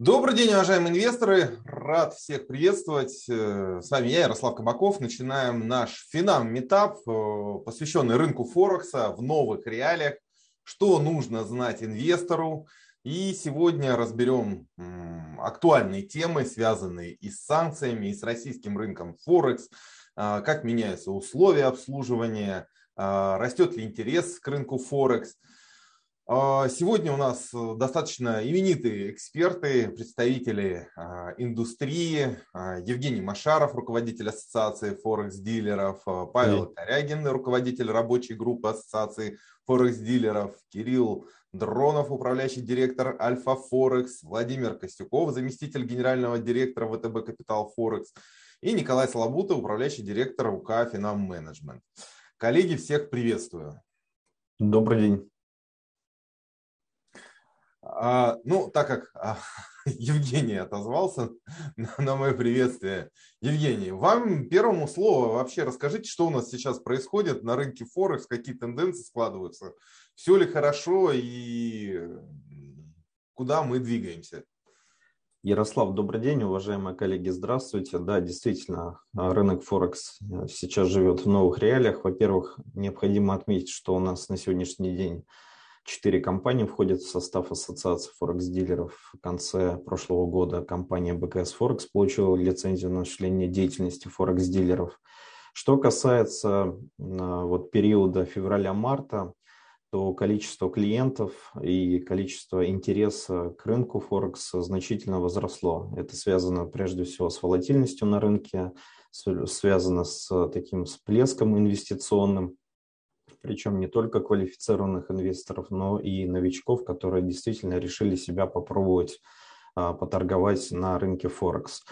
Добрый день, уважаемые инвесторы! Рад всех приветствовать. С вами я, Ярослав Кабаков. Начинаем наш Финам митап, посвященный рынку Форекса в новых реалиях. Что нужно знать инвестору? И сегодня разберем актуальные темы, связанные и с санкциями, и с российским рынком Форекс. Как меняются условия обслуживания, растет ли интерес к рынку Форекс. Сегодня у нас достаточно именитые эксперты, представители индустрии. Евгений Машаров, руководитель ассоциации форекс-дилеров, Павел Тарягин, руководитель рабочей группы ассоциации форекс-дилеров, Кирилл Дронов, управляющий директор Альфа Форекс, Владимир Костюков, заместитель генерального директора ВТБ Капитал Форекс и Николай Слабутов, управляющий директор УК Финам Менеджмент. Коллеги, всех приветствую. Добрый день. Ну, так как Евгений отозвался на мое приветствие. Евгений, вам первому слову. Вообще расскажите, что у нас сейчас происходит на рынке Форекс, какие тенденции складываются, все ли хорошо и куда мы двигаемся. Ярослав, добрый день, уважаемые коллеги, здравствуйте. Да, действительно, рынок Форекс сейчас живет в новых реалиях. Во-первых, необходимо отметить, что у нас на сегодняшний день 4 компании входят в состав ассоциации форекс-дилеров. В конце прошлого года компания BKS Forex получила лицензию на осуществление деятельности форекс-дилеров. Что касается периода февраля-марта, то количество клиентов и количество интереса к рынку Форекс значительно возросло. Это связано прежде всего с волатильностью на рынке, связано с таким всплеском инвестиционным, причем не только квалифицированных инвесторов, но и новичков, которые действительно решили себя попробовать поторговать на рынке Форекс.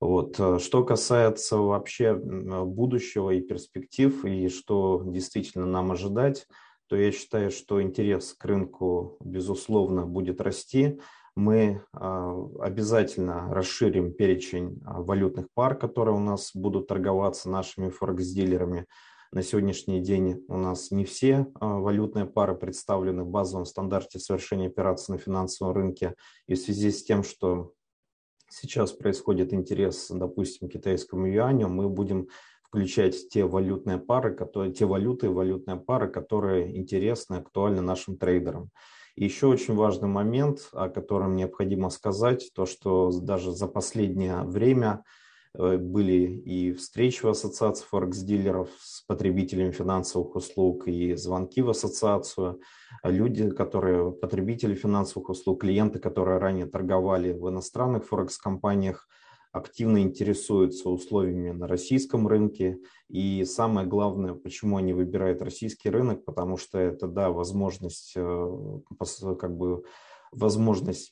Вот. Что касается вообще будущего и перспектив, и что действительно нам ожидать, то я считаю, что интерес к рынку, безусловно, будет расти. Мы обязательно расширим перечень валютных пар, которые у нас будут торговаться нашими форекс-дилерами. На сегодняшний день у нас не все валютные пары представлены в базовом стандарте совершения операций на финансовом рынке. И в связи с тем, что сейчас происходит интерес, допустим, к китайскому юаню, мы будем включать те валютные пары, которые интересны, актуальны нашим трейдерам. И еще очень важный момент, о котором необходимо сказать, то, что даже за последнее время были и встречи в ассоциации форекс-дилеров с потребителями финансовых услуг и звонки в ассоциацию. Люди, которые потребители финансовых услуг, клиенты, которые ранее торговали в иностранных форекс-компаниях, активно интересуются условиями на российском рынке. И самое главное, почему они выбирают российский рынок, потому что это, да, возможность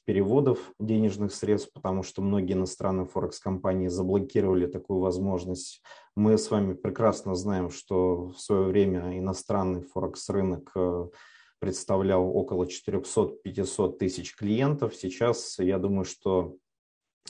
переводов денежных средств, потому что многие иностранные форекс-компании заблокировали такую возможность. Мы с вами прекрасно знаем, что в свое время иностранный форекс-рынок представлял около 400-500 тысяч клиентов. Сейчас, я думаю, что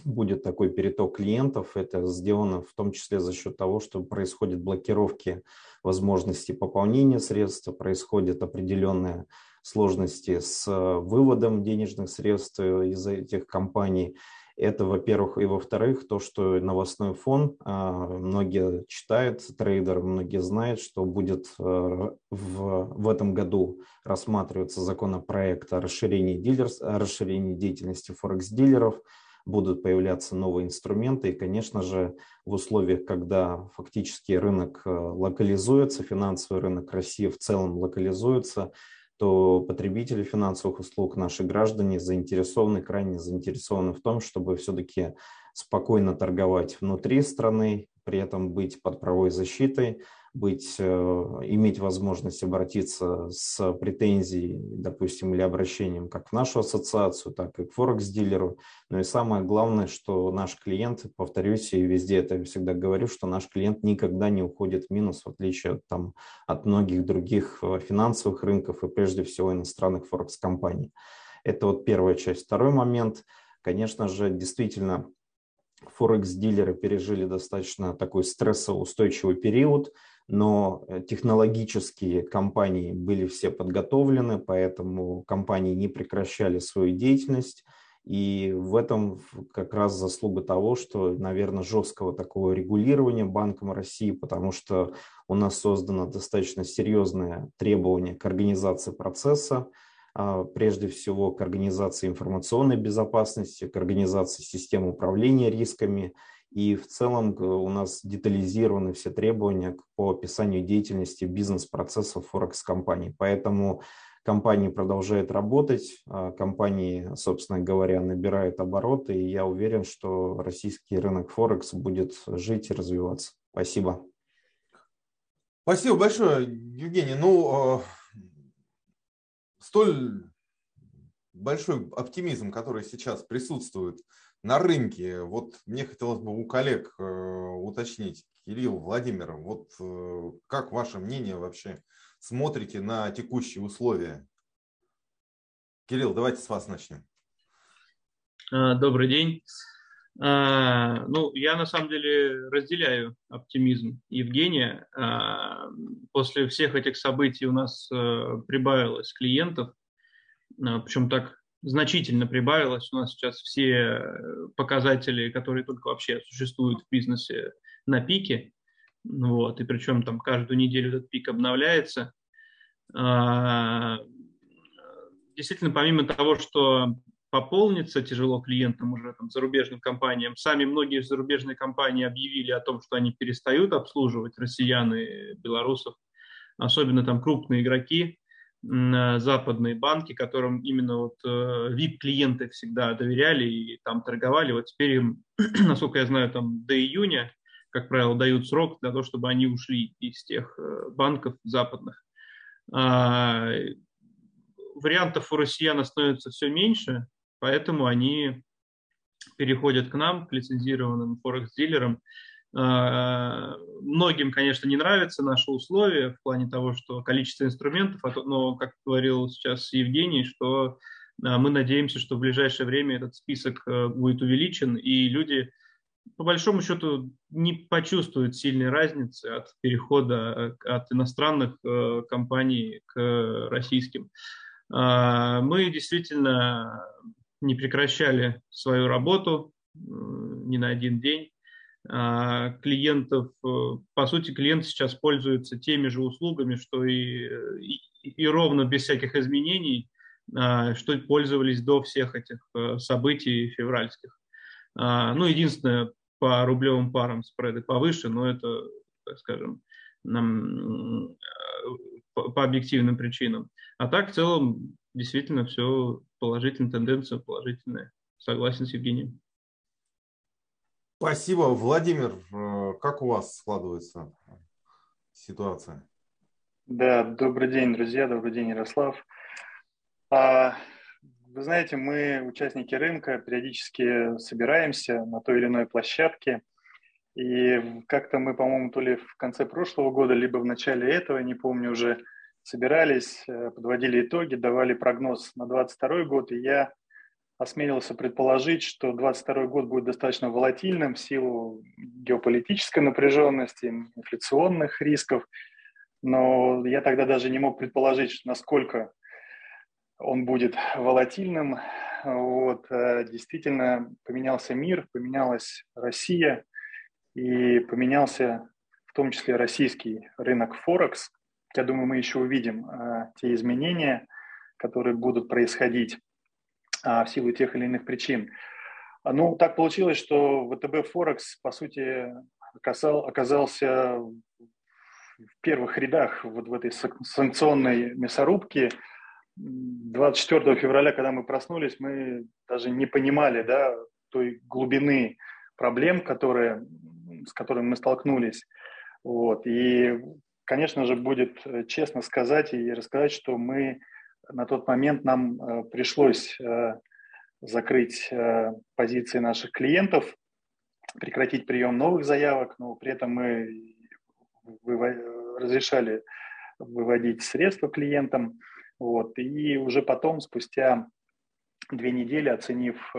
будет такой переток клиентов. Это сделано в том числе за счет того, что происходят блокировки возможности пополнения средств, происходят определенные сложности с выводом денежных средств из этих компаний. Это, во-первых. И, во-вторых, то, что новостной фон, многие читают, трейдеры, многие знают, что будет в этом году рассматриваться законопроект о расширении деятельности форекс-дилеров. Будут появляться новые инструменты. И, конечно же, в условиях, когда фактически рынок локализуется, финансовый рынок России в целом локализуется, то потребители финансовых услуг, наши граждане, крайне заинтересованы в том, чтобы все-таки спокойно торговать внутри страны, при этом быть под правовой защитой, иметь возможность обратиться с претензией, допустим, или обращением как в нашу ассоциацию, так и к форекс-дилеру. Но и самое главное, что наш клиент, повторюсь, и везде это всегда говорю, что наш клиент никогда не уходит в минус, в отличие от многих других финансовых рынков и прежде всего иностранных форекс-компаний. Это первая часть. Второй момент, конечно же, действительно, форекс-дилеры пережили достаточно такой стрессоустойчивый период, но технологические компании были все подготовлены, поэтому компании не прекращали свою деятельность. И в этом как раз заслуга того, что, наверное, жесткого такого регулирования Банком России, потому что у нас создано достаточно серьезное требование к организации процесса, прежде всего к организации информационной безопасности, к организации системы управления рисками. И в целом у нас детализированы все требования по описанию деятельности бизнес-процессов форекс-компаний. Поэтому компании продолжают работать, компании, собственно говоря, набирают обороты, и я уверен, что российский рынок Форекс будет жить и развиваться. Спасибо. Спасибо большое, Евгений. Ну, столь большой оптимизм, который сейчас присутствует на рынке, вот мне хотелось бы у коллег уточнить. Кирилл, Владимир, вот как ваше мнение вообще? Смотрите на текущие условия? Кирилл, давайте с вас начнем. Добрый день. Ну, я на самом деле разделяю оптимизм Евгения. После всех этих событий у нас прибавилось клиентов, причем так значительно прибавилось. У нас сейчас все показатели, которые только вообще существуют в бизнесе, на пике. Вот, и причем там каждую неделю этот пик обновляется. Действительно, помимо того, что пополнится тяжело клиентам уже там, зарубежным компаниям, сами многие зарубежные компании объявили о том, что они перестают обслуживать россиян и белорусов, особенно там крупные игроки, западные банки, которым именно вот VIP-клиенты всегда доверяли и там торговали. Вот теперь им, насколько я знаю, там до июня, как правило, дают срок для того, чтобы они ушли из тех банков западных. Вариантов у россиян становится все меньше, поэтому они переходят к нам, к лицензированным форекс-дилерам. Многим, конечно, не нравятся наши условия в плане того, что количество инструментов, но, как говорил сейчас Евгений, что мы надеемся, что в ближайшее время этот список будет увеличен, и люди по большому счету не почувствуют сильной разницы от перехода от иностранных компаний к российским. Мы действительно не прекращали свою работу ни на один день. Клиентов, по сути, клиент сейчас пользуется теми же услугами, что и ровно без всяких изменений, что пользовались до всех этих событий февральских. Ну, единственное, по рублевым парам спреды повыше, но это, так скажем, по объективным причинам. А так, в целом, действительно, все положительная тенденция, положительная. Согласен с Евгением. Спасибо. Владимир, как у вас складывается ситуация? Да, добрый день, друзья, добрый день, Ярослав. Вы знаете, мы, участники рынка, периодически собираемся на той или иной площадке. И как-то мы, по-моему, то ли в конце прошлого года, либо в начале этого, не помню уже, собирались, подводили итоги, давали прогноз на 2022 год. И я осмелился предположить, что 2022 год будет достаточно волатильным в силу геополитической напряженности, инфляционных рисков. Но я тогда даже не мог предположить, насколько он будет волатильным. Вот. Действительно, поменялся мир, поменялась Россия и поменялся в том числе российский рынок Форекс. Я думаю, мы еще увидим те изменения, которые будут происходить в силу тех или иных причин. Ну, так получилось, что ВТБ Форекс, по сути, оказался в первых рядах вот в этой санкционной мясорубке. 24 февраля, когда мы проснулись, мы даже не понимали, да, той глубины проблем, с которыми мы столкнулись. Вот. И, конечно же, будет честно сказать и рассказать, что мы на тот момент нам пришлось закрыть позиции наших клиентов, прекратить прием новых заявок, но при этом мы разрешали выводить средства клиентам. Вот. И уже потом, спустя 2 недели, оценив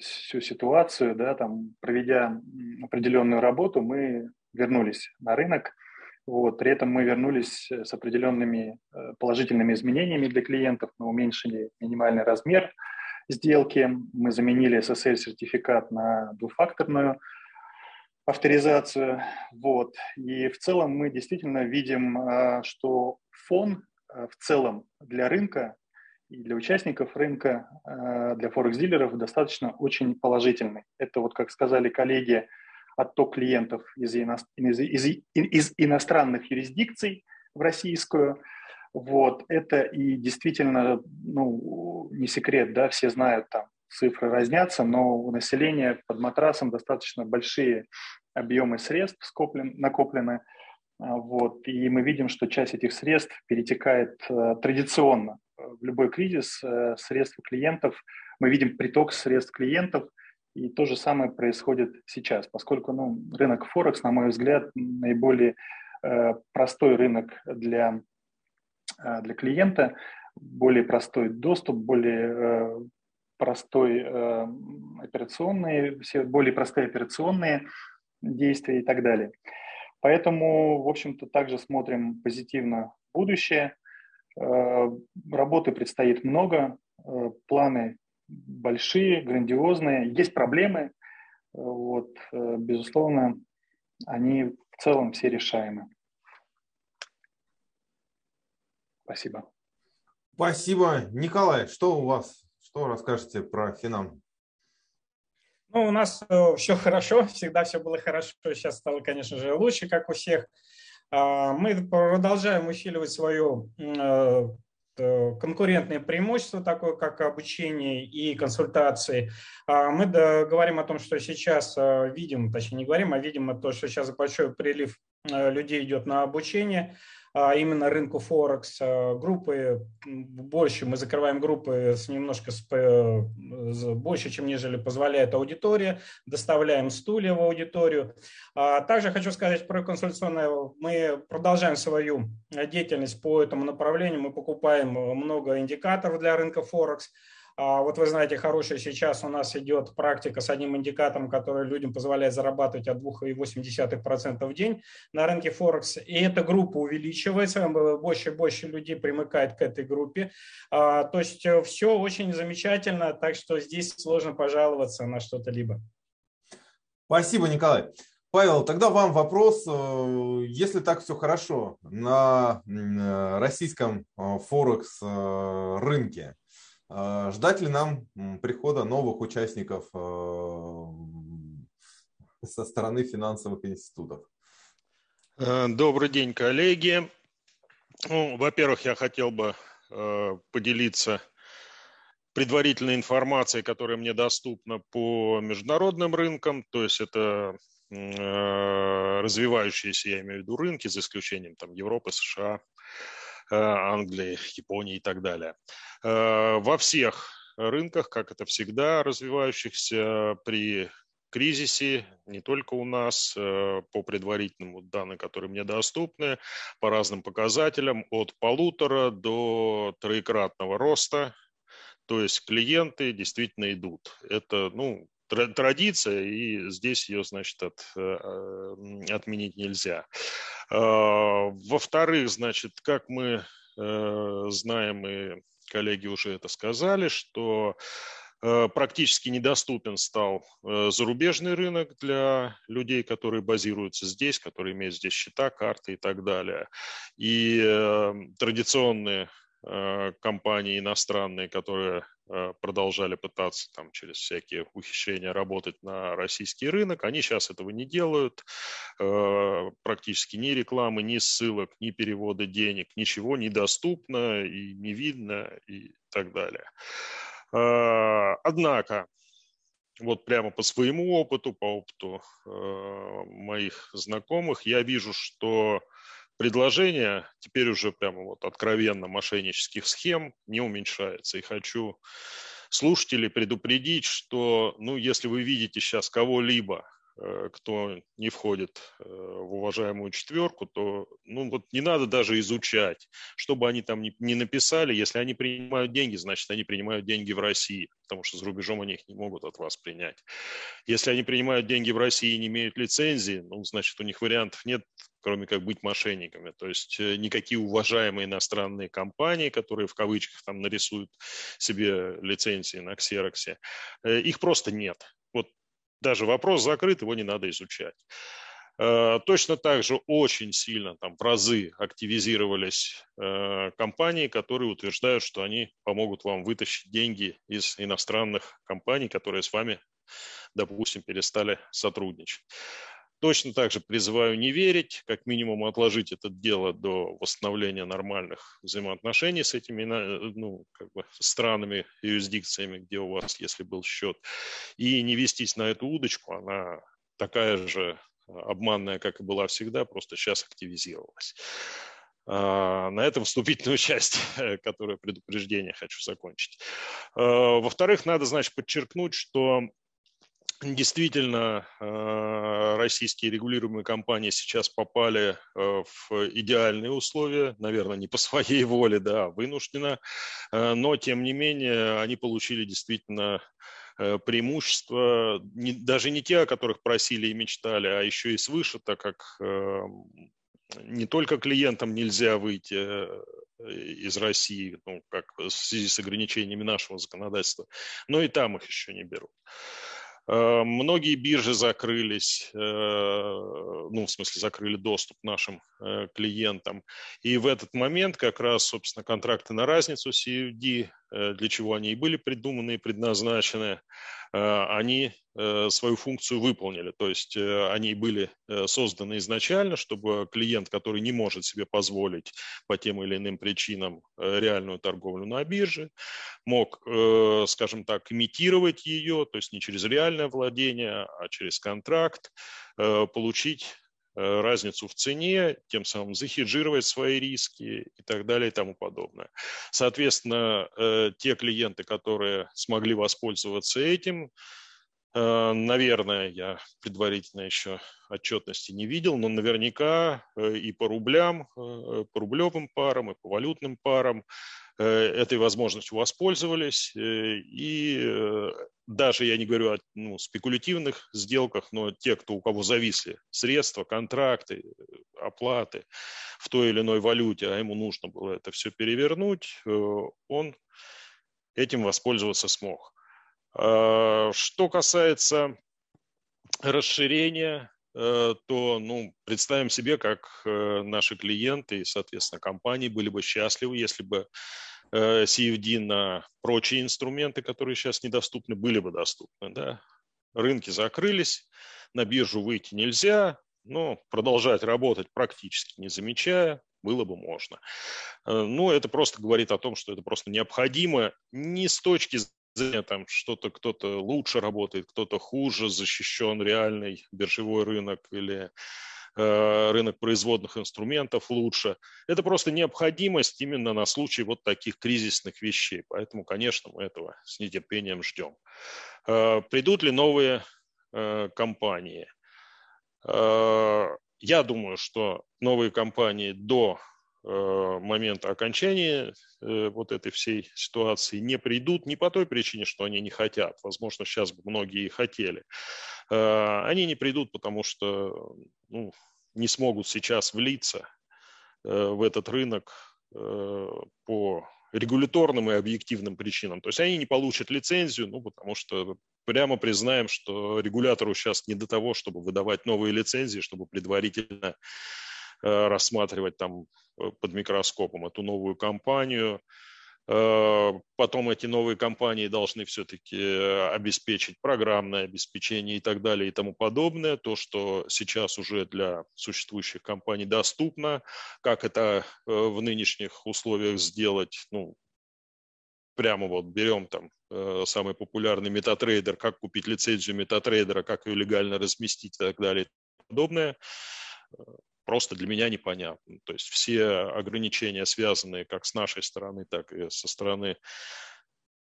всю ситуацию, да, там, проведя определенную работу, мы вернулись на рынок. Вот. При этом мы вернулись с определенными положительными изменениями для клиентов, мы уменьшили минимальный размер сделки. Мы заменили SSL-сертификат на двухфакторную авторизацию. Вот. И в целом мы действительно видим, что фон в целом для рынка и для участников рынка, для форекс-дилеров достаточно очень положительный. Это вот, как сказали коллеги, отток клиентов из иностранных юрисдикций в российскую. Вот. Это и действительно, ну, не секрет, да, все знают, там цифры разнятся, но у населения под матрасом достаточно большие объемы средств накоплены. Вот. И мы видим, что часть этих средств перетекает традиционно. В любой кризис средства клиентов, мы видим приток средств клиентов, и то же самое происходит сейчас, поскольку, ну, рынок Форекс, на мой взгляд, наиболее простой рынок для клиента, более простой доступ, более простой операционные, все более простые операционные действия и так далее. Поэтому, в общем-то, также смотрим позитивно в будущее. Работы предстоит много, планы большие, грандиозные, есть проблемы, вот, безусловно, они в целом все решаемы. Спасибо. Спасибо. Николай, что у вас, что расскажете про Финам? Ну, у нас все хорошо, всегда все было хорошо, сейчас стало, конечно же, лучше, как у всех. Мы продолжаем усиливать свое конкурентное преимущество, такое как обучение и консультации. Мы говорим о том, что сейчас видим, точнее не говорим, а видим то, что сейчас большой прилив людей идет на обучение, именно рынку Форекс. Группы больше, мы закрываем группы с немножко больше, чем нежели позволяет аудитория, доставляем стулья в аудиторию. Также хочу сказать про консультационное, мы продолжаем свою деятельность по этому направлению, мы покупаем много индикаторов для рынка Форекс. Вот вы знаете, хорошая сейчас у нас идет практика с одним индикатором, который людям позволяет зарабатывать от 2,8% в день на рынке Форекс. И эта группа увеличивается, больше и больше людей примыкает к этой группе. То есть все очень замечательно, так что здесь сложно пожаловаться на что-то либо. Спасибо, Николай. Павел, тогда вам вопрос. Если так все хорошо на российском Форекс рынке, ждать ли нам прихода новых участников со стороны финансовых институтов? Добрый день, коллеги. Ну, во-первых, я хотел бы поделиться предварительной информацией, которая мне доступна по международным рынкам, то есть это развивающиеся, я имею в виду, рынки, за исключением там Европы, США, Англии, Японии и так далее. Во всех рынках, как это всегда, развивающихся при кризисе, не только у нас, по предварительным данным, которые мне доступны, по разным показателям, от 1,5 до 3-кратного роста, то есть клиенты действительно идут. Это, ну, традиция, и здесь ее, значит, отменить нельзя. Во-вторых, значит, как мы знаем, и коллеги уже это сказали, что практически недоступен стал зарубежный рынок для людей, которые базируются здесь, которые имеют здесь счета, карты и так далее. И традиционные компании иностранные, которые продолжали пытаться там через всякие ухищрения работать на российский рынок, они сейчас этого не делают, практически ни рекламы, ни ссылок, ни перевода денег, ничего недоступно и не видно и так далее. Однако, вот прямо по своему опыту, по опыту моих знакомых, я вижу, что предложение теперь уже прямо вот откровенно мошеннических схем не уменьшается. И хочу слушателей предупредить, что, ну, если вы видите сейчас кого-либо кто не входит в уважаемую четверку, то ну, вот не надо даже изучать, что бы они там ни написали. Если они принимают деньги, значит, они принимают деньги в России, потому что за рубежом они их не могут от вас принять. Если они принимают деньги в России и не имеют лицензии, ну, значит, у них вариантов нет, кроме как быть мошенниками. То есть никакие уважаемые иностранные компании, которые в кавычках там нарисуют себе лицензии на ксероксе, их просто нет. Вот даже вопрос закрыт, его не надо изучать. Точно так же очень сильно там в разы активизировались компании, которые утверждают, что они помогут вам вытащить деньги из иностранных компаний, которые с вами, допустим, перестали сотрудничать. Точно так же призываю не верить, как минимум отложить это дело до восстановления нормальных взаимоотношений с этими странами, юрисдикциями, где у вас, если был счет, и не вестись на эту удочку, она такая же обманная, как и была всегда, просто сейчас активизировалась. На этом вступительную часть, которая предупреждение, хочу закончить. Во-вторых, надо, значит, подчеркнуть, что действительно, российские регулируемые компании сейчас попали в идеальные условия, наверное, не по своей воле, да, вынужденно, но, тем не менее, они получили действительно преимущества, даже не те, о которых просили и мечтали, а еще и свыше, так как не только клиентам нельзя выйти из России, ну, как в связи с ограничениями нашего законодательства, но и там их еще не берут. Многие биржи закрылись, ну, в смысле, закрыли доступ нашим клиентам. И в этот момент как раз, собственно, контракты на разницу CFD, для чего они и были придуманы и предназначены, они свою функцию выполнили. То есть они были созданы изначально, чтобы клиент, который не может себе позволить по тем или иным причинам реальную торговлю на бирже, мог, скажем так, имитировать ее, то есть не через реальное владение, а через контракт, получить разницу в цене, тем самым захеджировать свои риски и так далее и тому подобное. Соответственно, те клиенты, которые смогли воспользоваться этим, наверное, я предварительно еще отчетности не видел, но наверняка и по рублям, по рублевым парам, и по валютным парам этой возможностью воспользовались. И даже я не говорю о спекулятивных сделках, но те, кто, у кого зависли средства, контракты, оплаты в той или иной валюте, а ему нужно было это все перевернуть, он этим воспользоваться смог. Что касается расширения, то представим себе, как наши клиенты и, соответственно, компании были бы счастливы, если бы CFD на прочие инструменты, которые сейчас недоступны, были бы доступны. Да? Рынки закрылись, на биржу выйти нельзя, но продолжать работать практически не замечая было бы можно. Ну, это просто говорит о том, что это просто необходимо не с точки зрения там что-то, кто-то лучше работает, кто-то хуже, защищен реальный биржевой рынок или рынок производных инструментов лучше. Это просто необходимость именно на случай вот таких кризисных вещей. Поэтому, конечно, мы этого с нетерпением ждем. Придут ли новые компании? Я думаю, что новые компании до момента окончания вот этой всей ситуации не придут не по той причине, что они не хотят. Возможно, сейчас бы многие и хотели. Они не придут, потому что не смогут сейчас влиться в этот рынок по регуляторным и объективным причинам. То есть они не получат лицензию, потому что прямо признаем, что регулятору сейчас не до того, чтобы выдавать новые лицензии, чтобы предварительно рассматривать там под микроскопом эту новую компанию. Потом эти новые компании должны все-таки обеспечить программное обеспечение и так далее и тому подобное. То, что сейчас уже для существующих компаний доступно, как это в нынешних условиях сделать, прямо вот берем там самый популярный MetaTrader, как купить лицензию MetaTrader, как ее легально разместить и так далее и тому подобное. Просто для меня непонятно. То есть все ограничения связанные как с нашей стороны, так и со стороны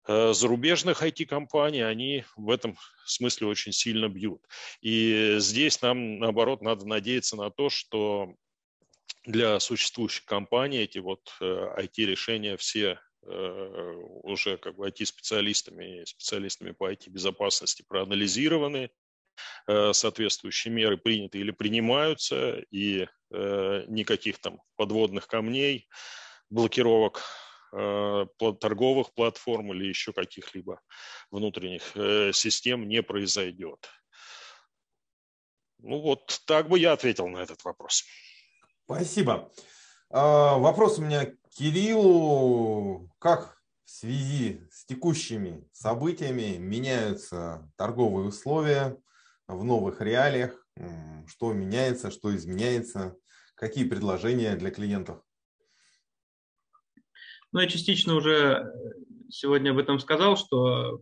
зарубежных IT-компаний, они в этом смысле очень сильно бьют. И здесь нам, наоборот, надо надеяться на то, что для существующих компаний эти вот IT-решения все уже как бы IT-специалистами и специалистами по IT-безопасности проанализированы, соответствующие меры приняты или принимаются, и никаких там подводных камней, блокировок торговых платформ или еще каких-либо внутренних систем не произойдет. Ну вот так бы я ответил на этот вопрос. Спасибо. Вопрос у меня к Кириллу. Как в связи с текущими событиями меняются торговые условия в новых реалиях? Что меняется, что изменяется? Какие предложения для клиентов? Ну, я частично уже сегодня об этом сказал, что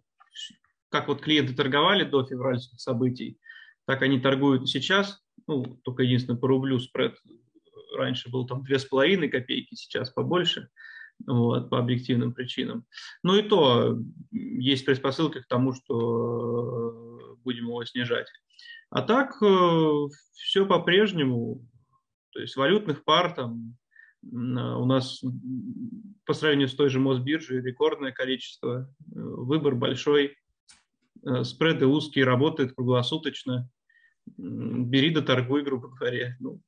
как вот клиенты торговали до февральских событий, так они торгуют сейчас. Ну, только единственное, по рублю спред раньше был там 2,5 копейки, сейчас побольше, вот, по объективным причинам. Ну и то есть предпосылки к тому, что будем его снижать. А так все по-прежнему, то есть валютных пар там у нас по сравнению с той же Мосбиржей рекордное количество, выбор большой, спреды узкие, работает круглосуточно, бери да торгуй, грубо говоря. Ну,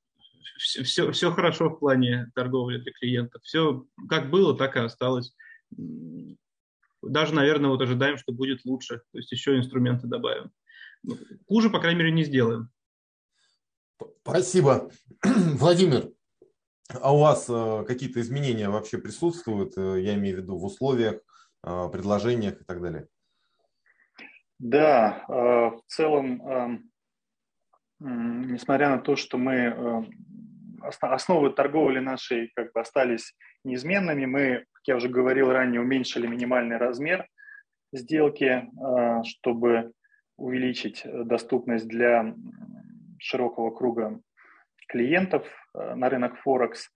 все хорошо в плане торговли для клиентов. Все как было, так и осталось. Даже, наверное, вот ожидаем, что будет лучше. То есть еще инструменты добавим. Хуже, по крайней мере, не сделаем. Спасибо. Владимир, а у вас какие-то изменения вообще присутствуют? Я имею в виду в условиях, предложениях и так далее. Да, в целом, несмотря на то, что мы основы торговли нашей как бы остались неизменными, мы, как я уже говорил ранее, уменьшили минимальный размер сделки, чтобы увеличить доступность для широкого круга клиентов на рынок Форекс.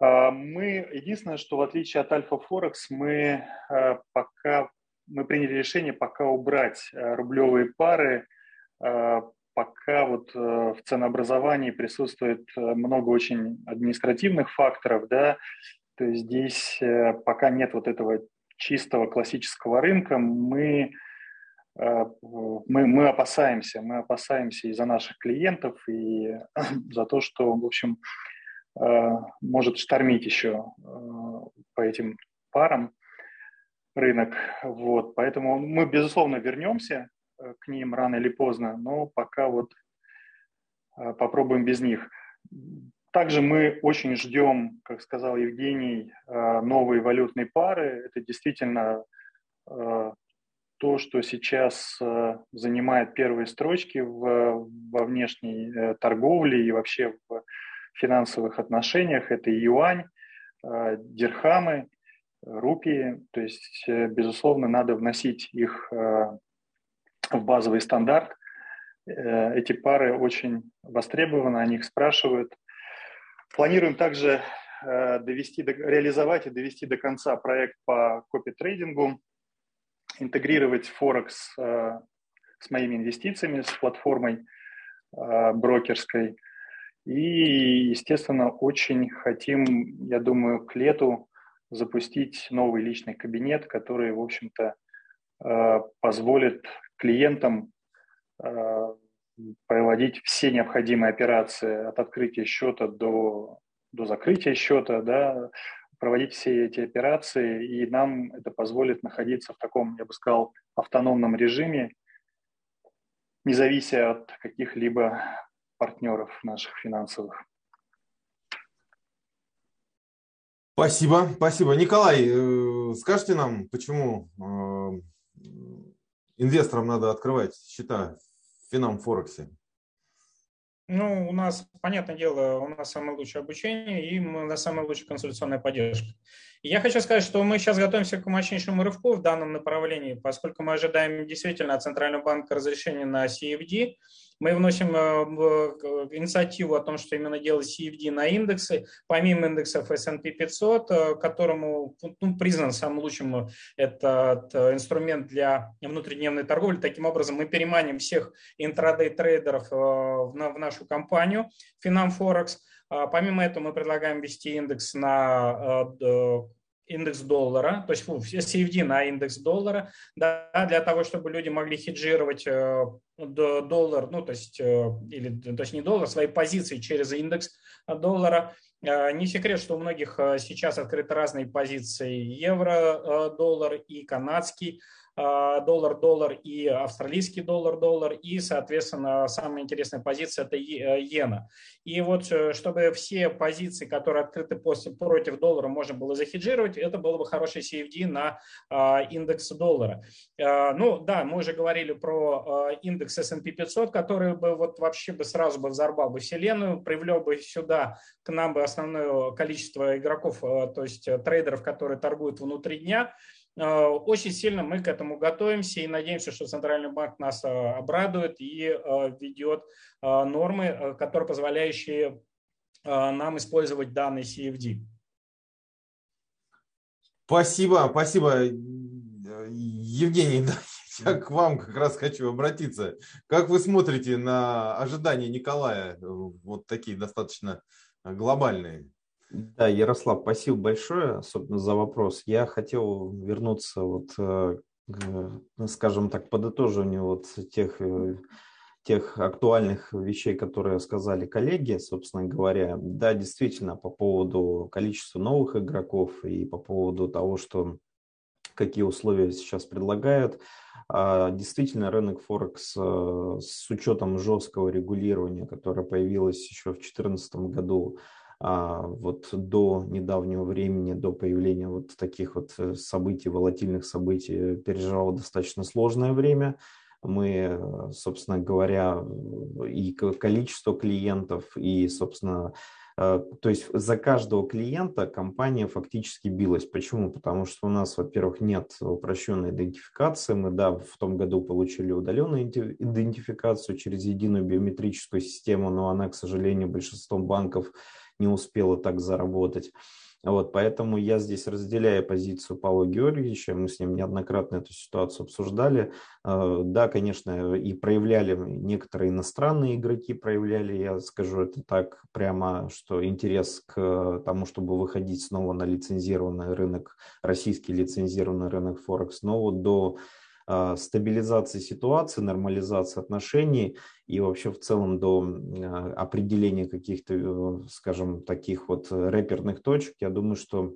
Мы, единственное, что в отличие от Альфа Форекс, мы приняли решение пока убрать рублевые пары, пока вот в ценообразовании присутствует много очень административных факторов, да, то есть здесь пока нет вот этого чистого классического рынка, мы опасаемся и за наших клиентов, и за то, что, в общем, может штормить еще по этим парам рынок, вот, поэтому мы, безусловно, вернемся к ним рано или поздно, но пока вот попробуем без них. Также мы очень ждем, как сказал Евгений, новые валютные пары. Это действительно то, что сейчас занимает первые строчки во внешней торговле и вообще в финансовых отношениях. Это юань, дирхамы, рупии. То есть, безусловно, надо вносить их в базовый стандарт. Эти пары очень востребованы, о них спрашивают. Планируем также реализовать и довести до конца проект по копи-трейдингу, интегрировать Форекс с моими инвестициями, с платформой брокерской. И, естественно, очень хотим, я думаю, к лету запустить новый личный кабинет, который, в общем-то, позволит клиентам проводить все необходимые операции от открытия счета до закрытия счета, да, проводить все эти операции, и нам это позволит находиться в таком, я бы сказал, автономном режиме, не завися от каких-либо партнеров наших финансовых. Спасибо, спасибо. Николай, скажите нам, почему инвесторам надо открывать счета в Финам Форексе? Ну, у нас, понятное дело, у нас самое лучшее обучение и у нас самая лучшая консультационная поддержка. И я хочу сказать, что мы сейчас готовимся к мощнейшему рывку в данном направлении, поскольку мы ожидаем действительно от Центрального банка разрешения на CFD. Мы вносим инициативу о том, что именно делать CFD на индексы, помимо индексов S&P 500, которому признан самым лучшим этот инструмент для внутридневной торговли. Таким образом, мы переманим всех интрадей-трейдеров в нашу компанию Финам Форекс. Помимо этого, мы предлагаем ввести индекс на индекс доллара, то есть CFD на индекс доллара, да, для того, чтобы люди могли хеджировать доллар, ну, то есть, или, то есть не доллар, свои позиции через индекс доллара. Не секрет, что у многих сейчас открыты разные позиции евро-доллар и канадский доллар-доллар и австралийский доллар-доллар, и, соответственно, самая интересная позиция – это иена. И вот чтобы все позиции, которые открыты против доллара, можно было захеджировать, это было бы хороший CFD на индекс доллара. Ну да, мы уже говорили про индекс S&P 500, который бы вот вообще бы сразу бы взорвал бы вселенную, привлек бы сюда к нам бы основное количество игроков, то есть трейдеров, которые торгуют внутри дня. Очень сильно мы к этому готовимся и надеемся, что Центральный банк нас обрадует и введет нормы, которые позволяющие нам использовать данные CFD. Спасибо, спасибо, Евгений. Я к вам как раз хочу обратиться. Как вы смотрите на ожидания Николая, вот такие достаточно глобальные? Да, Ярослав, спасибо большое, особенно за вопрос. Я хотел вернуться вот к, скажем так, подытоживанию вот тех актуальных вещей, которые сказали коллеги, собственно говоря. Да, действительно, по поводу количества новых игроков и по поводу того, что какие условия сейчас предлагают. Действительно, рынок Форекс с учетом жесткого регулирования, которое появилось еще в 2014 году, вот до недавнего времени, до появления вот таких вот событий, волатильных событий, переживало достаточно сложное время. Мы, собственно говоря, и количество клиентов, и, собственно, то есть за каждого клиента компания фактически билась. Почему? Потому что у нас, во-первых, нет упрощенной идентификации. Мы, да, в том году получили удаленную идентификацию через единую биометрическую систему, но она, к сожалению, большинством банков не успела так заработать. Вот, поэтому я здесь разделяю позицию Павла Георгиевича, мы с ним неоднократно эту ситуацию обсуждали. Да, конечно, и проявляли некоторые иностранные игроки, проявляли, я скажу это так прямо, что интерес к тому, чтобы выходить снова на лицензированный рынок, российский лицензированный рынок Форекс, но вот до стабилизации ситуации, нормализации отношений и вообще в целом до определения каких-то, скажем, таких вот реперных точек, я думаю, что,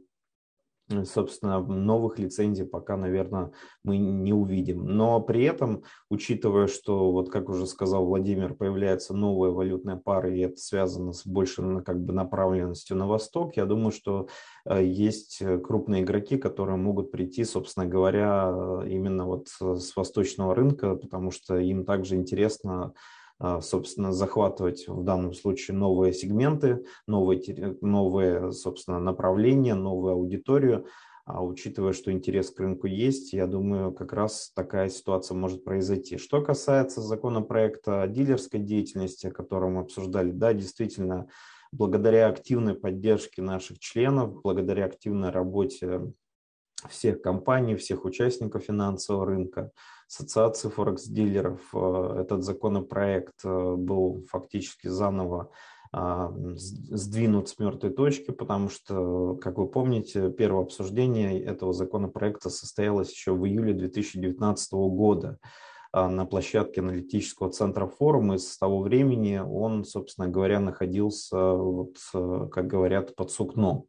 собственно, новых лицензий пока, наверное, мы не увидим. Но при этом, учитывая, что, вот как уже сказал Владимир, появляется новая валютная пара, и это связано с большей как бы направленностью на восток, я думаю, что есть крупные игроки, которые могут прийти, собственно говоря, именно вот с восточного рынка, потому что им также интересно, собственно, захватывать в данном случае новые сегменты, новые, собственно, направления, новую аудиторию. А учитывая, что интерес к рынку есть, я думаю, как раз такая ситуация может произойти. Что касается законопроекта о дилерской деятельности, который мы обсуждали, да, действительно, благодаря активной поддержке наших членов, благодаря активной работе всех компаний, всех участников финансового рынка, ассоциации форекс-дилеров, этот законопроект был фактически заново сдвинут с мертвой точки, потому что, как вы помните, первое обсуждение этого законопроекта состоялось еще в июле 2019 года на площадке аналитического центра форума, и с того времени он, собственно говоря, находился, вот, как говорят, под сукном.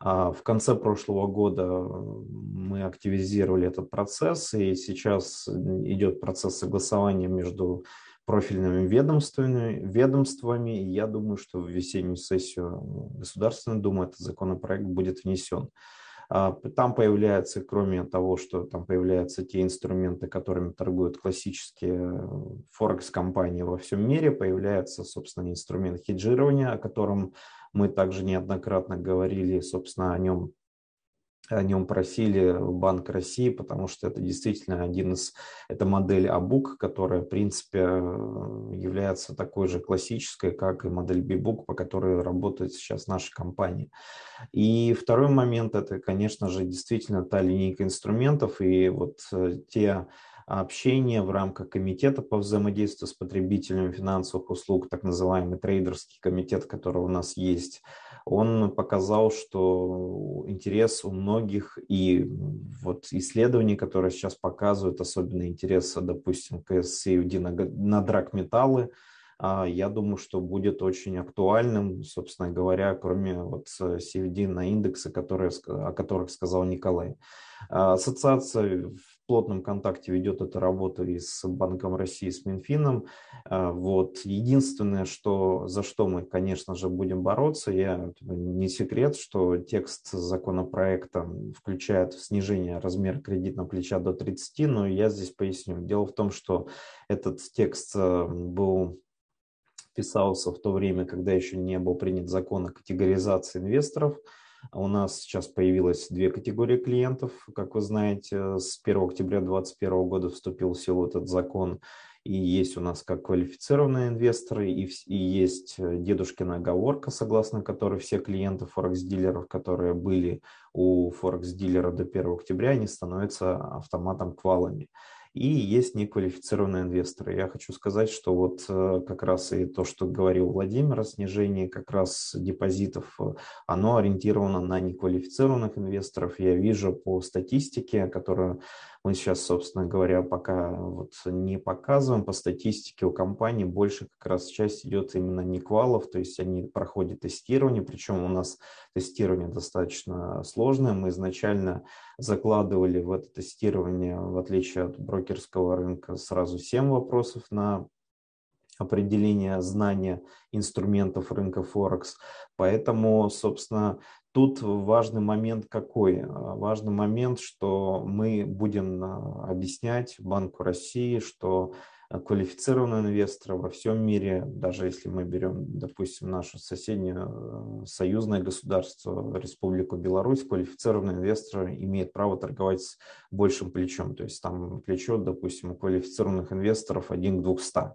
В конце прошлого года мы активизировали этот процесс, и сейчас идет процесс согласования между профильными ведомствами, и я думаю, что в весеннюю сессию Государственной Думы этот законопроект будет внесен. Там появляются, кроме того, что там появляются те инструменты, которыми торгуют классические форекс-компании во всем мире, появляется, собственно, инструмент хеджирования, о котором мы также неоднократно говорили, собственно, о нем о нем просили Банк России, потому что это действительно это модель АБУК, которая, в принципе, является такой же классической, как и модель БИБУК, по которой работают сейчас наши компании. И второй момент – это, конечно же, действительно та линейка инструментов и вот те общения в рамках комитета по взаимодействию с потребителями финансовых услуг, так называемый трейдерский комитет, который у нас есть, он показал, что интерес у многих, и вот исследования, которые сейчас показывают, особенно интерес, допустим, к CFD на драгметаллы, я думаю, что будет очень актуальным, собственно говоря, кроме вот CFD на индексы, о которых сказал Николай. Ассоциация в плотном контакте ведет эту работу и с Банком России, с Минфином. Вот. Единственное, за что мы, конечно же, будем бороться, не секрет, что текст законопроекта включает снижение размера кредитного плеча до 30, но я здесь поясню. Дело в том, что этот текст писался в то время, когда еще не был принят закон о категоризации инвесторов. У нас сейчас появилось две категории клиентов. Как вы знаете, с 1 октября 2021 года вступил в силу этот закон. И есть у нас как квалифицированные инвесторы, и есть дедушкина оговорка, согласно которой все клиенты форекс-дилеров, которые были у форекс-дилера до 1 октября, они становятся автоматом-квалами. И есть неквалифицированные инвесторы. Я хочу сказать, что вот как раз и то, что говорил Владимир, о снижении как раз депозитов, оно ориентировано на неквалифицированных инвесторов. Я вижу по статистике, которую мы сейчас, собственно говоря, пока вот не показываем, по статистике у компании больше как раз часть идет именно неквалов, то есть они проходят тестирование, причем у нас тестирование достаточно сложное. Мы изначально закладывали в это тестирование, в отличие от брокерского рынка, сразу 7 вопросов на определение знания инструментов рынка Форекс. Поэтому, собственно, тут важный момент какой? Важный момент, что мы будем объяснять Банку России, что квалифицированные инвесторы во всем мире, даже если мы берем, допустим, наше соседнее союзное государство, Республику Беларусь, квалифицированные инвесторы имеют право торговать с большим плечом. То есть там плечо, допустим, у квалифицированных инвесторов 1 к 200.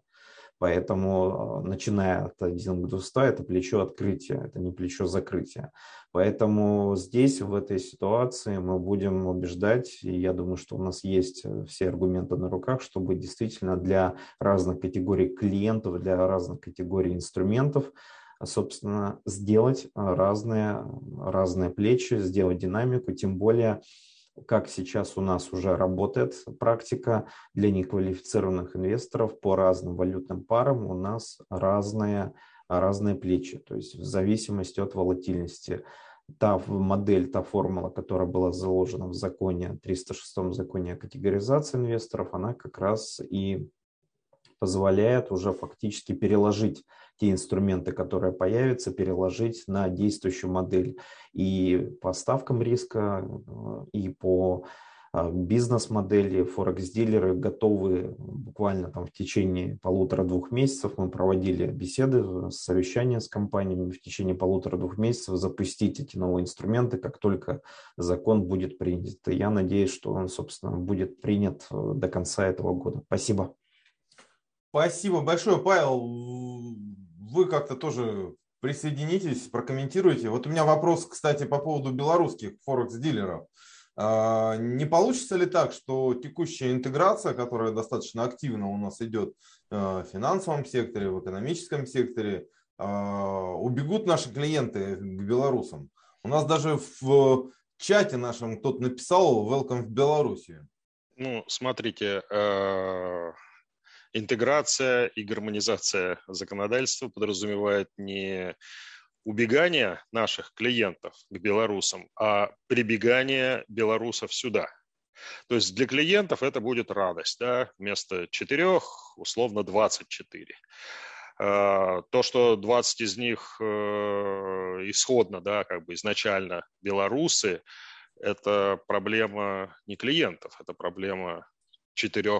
Поэтому, начиная от 1 к 200, это плечо открытия, это не плечо закрытия. Поэтому здесь, в этой ситуации, мы будем убеждать, и я думаю, что у нас есть все аргументы на руках, чтобы действительно для разных категорий клиентов, для разных категорий инструментов, собственно, сделать разные плечи, сделать динамику, тем более, как сейчас у нас уже работает практика для неквалифицированных инвесторов по разным валютным парам, у нас разные плечи, то есть в зависимости от волатильности. Та модель, та формула, которая была заложена в законе, 306-м законе о категоризации инвесторов, она как раз и позволяет уже фактически переложить те инструменты, которые появятся, переложить на действующую модель и по ставкам риска, и по бизнес-модели. Форекс-дилеры готовы буквально там в течение 1,5-2 месяцев, мы проводили беседы, совещания с компаниями, в течение 1,5-2 месяцев запустить эти новые инструменты, как только закон будет принят. И я надеюсь, что он, собственно, будет принят до конца этого года. Спасибо. Спасибо большое, Павел. Вы как-то тоже присоединитесь, прокомментируйте. Вот у меня вопрос, кстати, по поводу белорусских форекс-дилеров. Не получится ли так, что текущая интеграция, которая достаточно активно у нас идет в финансовом секторе, в экономическом секторе, убегут наши клиенты к белорусам? У нас даже в чате нашем кто-то написал «Welcome в Белоруссию». Ну, смотрите, интеграция и гармонизация законодательства подразумевает не убегание наших клиентов к белорусам, а прибегание белорусов сюда. То есть для клиентов это будет радость, да? Вместо 4, условно 24. То, что 20 из них исходно, да, как бы изначально белорусы, это проблема не клиентов, это проблема 4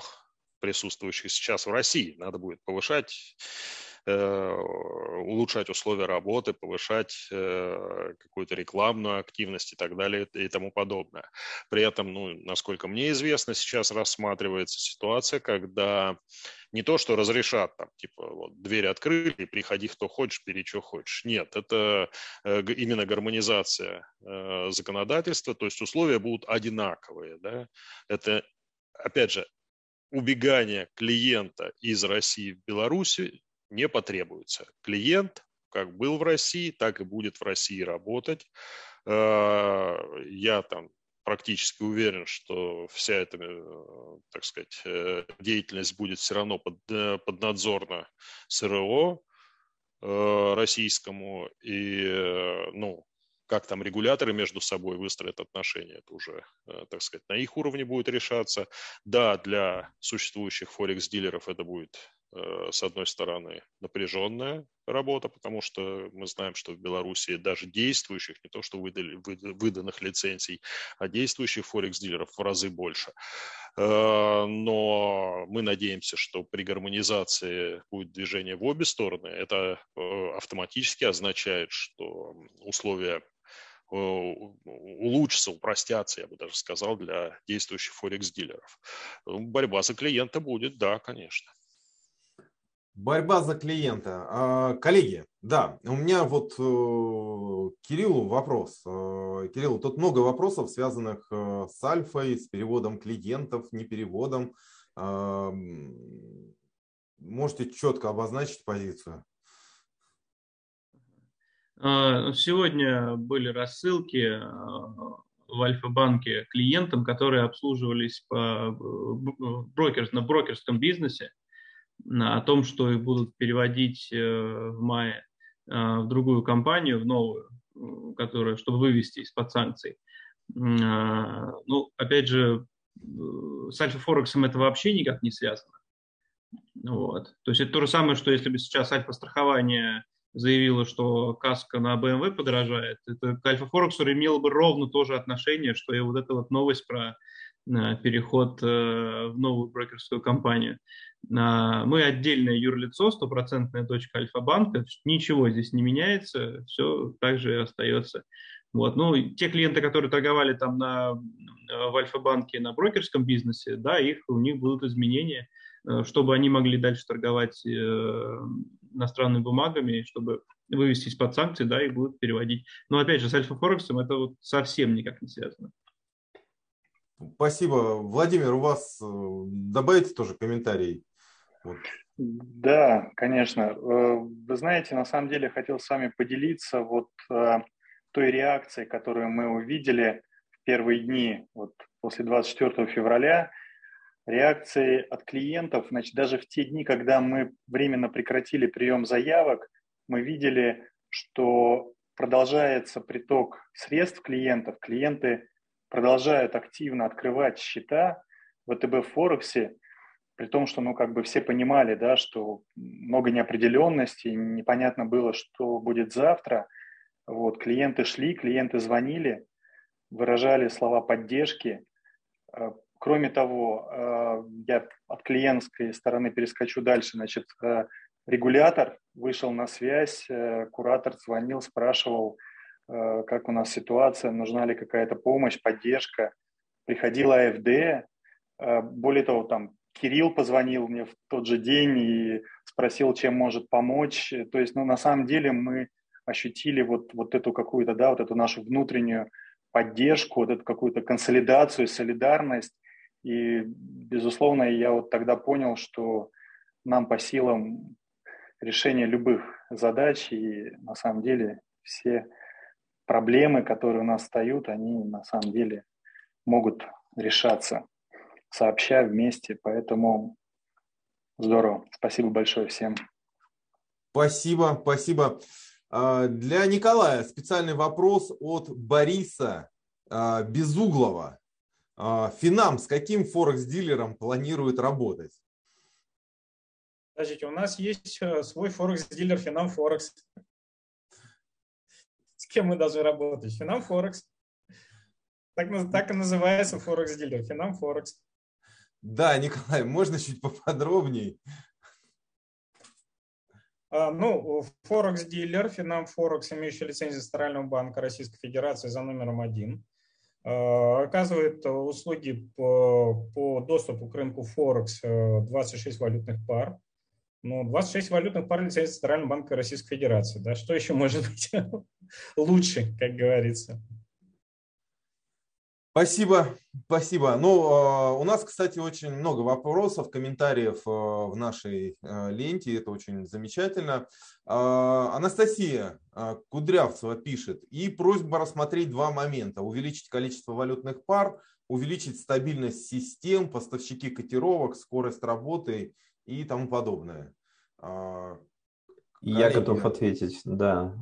присутствующих сейчас в России. Надо будет повышать улучшать условия работы, повышать какую-то рекламную активность и так далее и тому подобное. При этом, ну, насколько мне известно, сейчас рассматривается ситуация, когда не то, что разрешат, там, типа, вот, дверь открыли, приходи, кто хочешь, бери, что хочешь. Нет, это именно гармонизация законодательства, то есть условия будут одинаковые, да? Это, опять же, убегание клиента из России в Беларусь не потребуется. Клиент как был в России, так и будет в России работать. Я там практически уверен, что вся эта, так сказать, деятельность будет все равно поднадзорна СРО российскому. И, ну, как там регуляторы между собой выстроят отношения, это уже, так сказать, на их уровне будет решаться. Да, для существующих форекс-дилеров это будет, с одной стороны, напряженная работа, потому что мы знаем, что в Беларуси даже действующих, не то что выданных лицензий, а действующих форекс-дилеров в разы больше. Но мы надеемся, что при гармонизации будет движение в обе стороны. Это автоматически означает, что условия улучшатся, упростятся, я бы даже сказал, для действующих форекс-дилеров. Борьба за клиента будет, да, конечно. Борьба за клиента. Коллеги, да, у меня вот к Кириллу вопрос. Кирилл, тут много вопросов, связанных с Альфой, с переводом клиентов, не переводом. Можете четко обозначить позицию? Сегодня были рассылки в Альфа-банке клиентам, которые обслуживались на брокерском бизнесе, о том, что их будут переводить в мае в другую компанию, в новую, которая, чтобы вывести из-под санкций. Ну, опять же, с Альфа Форексом это вообще никак не связано. Вот. То есть это то же самое, что если бы сейчас Альфа страхование заявило, что каска на BMW подорожает, это к Альфа Форексу имело бы ровно то же отношение, что и вот эта вот новость про переход в новую брокерскую компанию. Мы отдельное юрлицо, стопроцентная дочка Альфа-банка, ничего здесь не меняется, все так же и остается. Вот. Ну, те клиенты, которые торговали там в Альфа-банке на брокерском бизнесе, да, у них будут изменения, чтобы они могли дальше торговать иностранными бумагами, чтобы вывести из-под санкций, да, их будут переводить. Но опять же, с Альфа-Форексом это вот совсем никак не связано. Спасибо. Владимир, у вас добавите тоже комментарий? Вот. Да, конечно. Вы знаете, на самом деле хотел с вами поделиться вот той реакцией, которую мы увидели в первые дни вот после 24 февраля. Реакции от клиентов, значит, даже в те дни, когда мы временно прекратили прием заявок, мы видели, что продолжается приток средств клиентов, клиенты продолжают активно открывать счета в ВТБ Форексе, при том, что, ну, как бы все понимали, да, что много неопределенности, непонятно было, что будет завтра. Вот, клиенты шли, клиенты звонили, выражали слова поддержки. Кроме того, я от клиентской стороны перескочу дальше, значит, регулятор вышел на связь, куратор звонил, спрашивал, как у нас ситуация, нужна ли какая-то помощь, поддержка. Приходила АФД. Более того, там Кирилл позвонил мне в тот же день и спросил, чем может помочь. То есть, ну, на самом деле мы ощутили вот эту какую-то, да, вот эту нашу внутреннюю поддержку, вот эту какую-то консолидацию, солидарность. И, безусловно, я вот тогда понял, что нам по силам решение любых задач, и на самом деле все проблемы, которые у нас встают, они на самом деле могут решаться сообща, вместе. Поэтому здорово. Спасибо большое всем. Спасибо, спасибо. Для Николая специальный вопрос от Бориса Безуглова. Финам с каким форекс-дилером планирует работать? Подождите, у нас есть свой форекс-дилер Финам Форекс. С кем мы должны работать? Финам Форекс. Так и называется форекс-дилер. Финам Форекс. Да, Николай, можно чуть поподробнее? Ну, Форекс-дилер, Финам Форекс, имеющий лицензию Центрального банка Российской Федерации за номером 1, оказывает услуги по доступу к рынку Форекс 26 валютных пар. Ну, 26 валютных пар лицензии Центрального банка Российской Федерации. Да? Что еще может быть лучше, как говорится? Спасибо, спасибо. Ну, у нас, кстати, очень много вопросов, комментариев в нашей ленте, это очень замечательно. Анастасия Кудрявцева пишет, и просьба рассмотреть два момента, увеличить количество валютных пар, увеличить стабильность систем, поставщики котировок, скорость работы и тому подобное. Я готов ответить, да,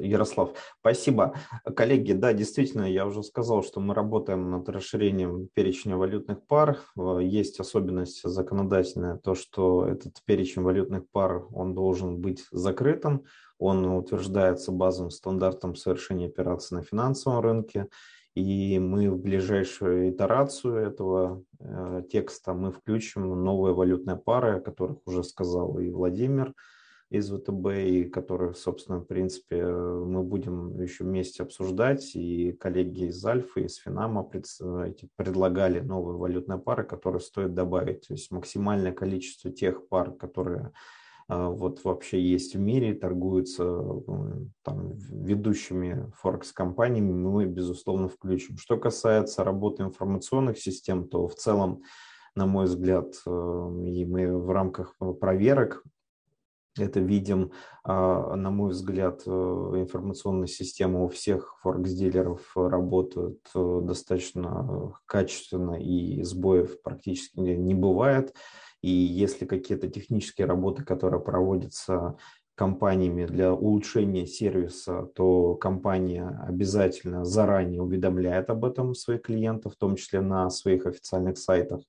Ярослав. Спасибо. Коллеги, да, действительно, я уже сказал, что мы работаем над расширением перечня валютных пар. Есть особенность законодательная, то, что этот перечень валютных пар, он должен быть закрытым, он утверждается базовым стандартом совершения операций на финансовом рынке. И мы в ближайшую итерацию этого текста мы включим новые валютные пары, о которых уже сказал и Владимир из ВТБ, и которые, собственно, в принципе, мы будем еще вместе обсуждать. И коллеги из Альфы, из Финама предлагали новые валютные пары, которые стоит добавить. То есть максимальное количество тех пар, которые вот вообще есть в мире, торгуются там ведущими форекс-компаниями, мы, безусловно, включим. Что касается работы информационных систем, то в целом, на мой взгляд, и мы в рамках проверок это видим, на мой взгляд, информационные системы у всех форекс-дилеров работают достаточно качественно и сбоев практически не бывает. И если какие-то технические работы, которые проводятся компаниями для улучшения сервиса, то компания обязательно заранее уведомляет об этом своих клиентов, в том числе на своих официальных сайтах.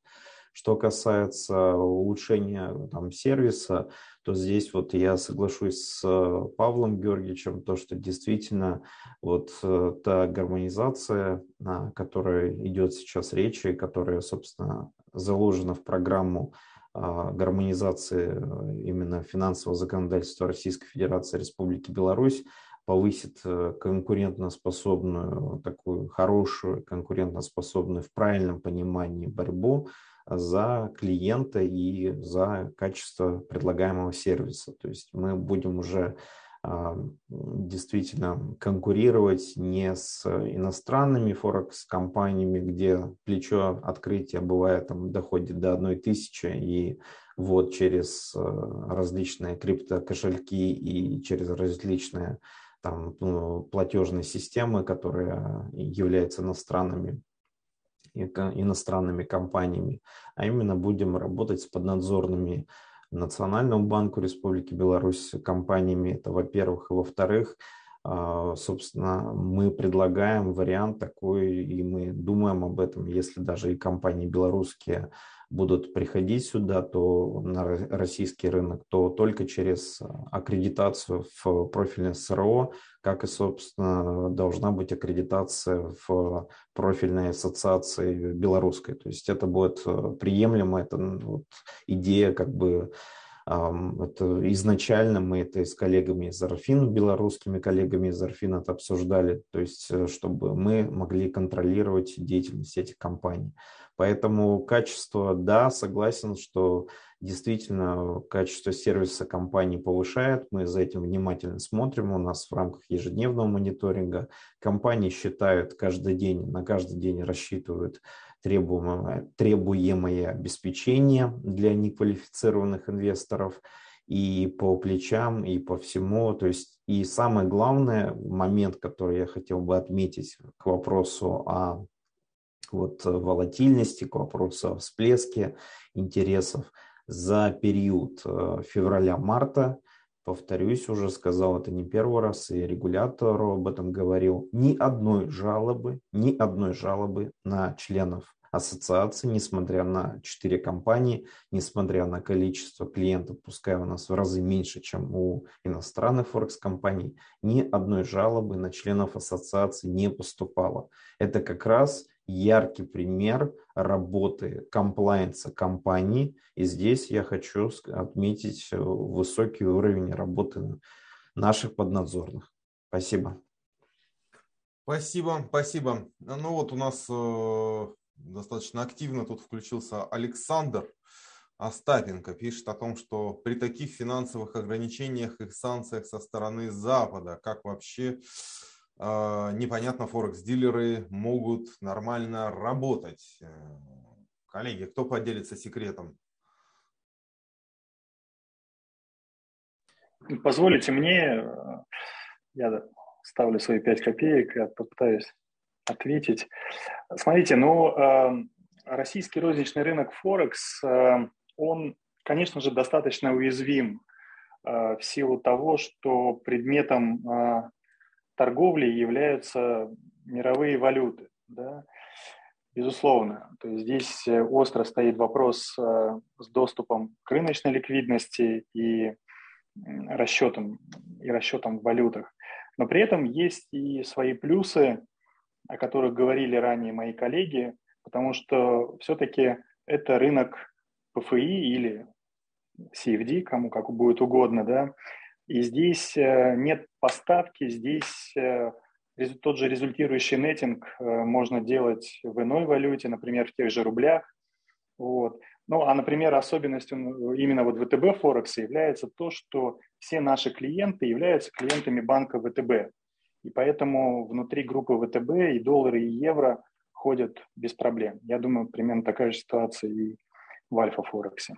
Что касается улучшения там сервиса, то здесь вот я соглашусь с Павлом Георгиевичем, то, что действительно вот та гармонизация, о которой идет сейчас речь, и которая, собственно, заложена в программу гармонизации именно финансового законодательства Российской Федерации, Республики Беларусь, повысит конкурентоспособную, такую хорошую, конкурентоспособную в правильном понимании борьбу за клиента и за качество предлагаемого сервиса. То есть мы будем уже действительно конкурировать не с иностранными форекс-компаниями, где плечо открытия бывает там, доходит до 1000, и вот через различные криптокошельки и через различные там, платежные системы, которые являются иностранными компаниями, а именно будем работать с поднадзорными Национальному банку Республики Беларусь компаниями. Это, во-первых. И, во-вторых, собственно, мы предлагаем вариант такой, и мы думаем об этом. Если даже и компании белорусские будут приходить сюда, то на российский рынок, то только через аккредитацию в профильное СРО, как и, собственно, должна быть аккредитация в профильной ассоциации белорусской. То есть это будет приемлемо, это вот идея, как бы, это изначально мы это с коллегами из АРФИН, белорусскими коллегами из АРФИН это обсуждали, то есть чтобы мы могли контролировать деятельность этих компаний. Поэтому качество, да, согласен, что действительно качество сервиса компании повышает. Мы за этим внимательно смотрим. У нас в рамках ежедневного мониторинга компании считают каждый день, на каждый день рассчитывают требуемое обеспечение для неквалифицированных инвесторов и по плечам, и по всему. То есть и самое главное, момент, который я хотел бы отметить к вопросу о волатильности, к вопросу о всплеске интересов за период февраля-марта, повторюсь, уже сказал это не первый раз, и регулятору об этом говорил, ни одной жалобы на членов ассоциации, несмотря на 4 компании, несмотря на количество клиентов, пускай у нас в разы меньше, чем у иностранных форекс-компаний, ни одной жалобы на членов ассоциации не поступало. Это как раз яркий пример работы комплайенса компании. И здесь я хочу отметить высокий уровень работы наших поднадзорных. Спасибо. Спасибо, спасибо. Ну вот у нас достаточно активно тут включился Александр Остапенко. Пишет о том, что при таких финансовых ограничениях и санкциях со стороны Запада, как вообще непонятно, форекс-дилеры могут нормально работать. Коллеги, кто поделится секретом? Позволите мне, я ставлю свои 5 копеек, я попытаюсь ответить. Смотрите, ну, российский розничный рынок Форекс, он, конечно же, достаточно уязвим в силу того, что предметом торговли являются мировые валюты, да? Безусловно. То есть здесь остро стоит вопрос с доступом к рыночной ликвидности и расчетом в валютах. Но при этом есть и свои плюсы, о которых говорили ранее мои коллеги, потому что все-таки это рынок ПФИ или CFD, кому как будет угодно, да, и здесь нет поставки, здесь тот же результирующий неттинг можно делать в иной валюте, например, в тех же рублях. Вот. Ну, а, например, особенностью именно вот ВТБ Форекса является то, что все наши клиенты являются клиентами банка ВТБ. И поэтому внутри группы ВТБ и доллары, и евро ходят без проблем. Я думаю, примерно такая же ситуация и в Альфа Форексе.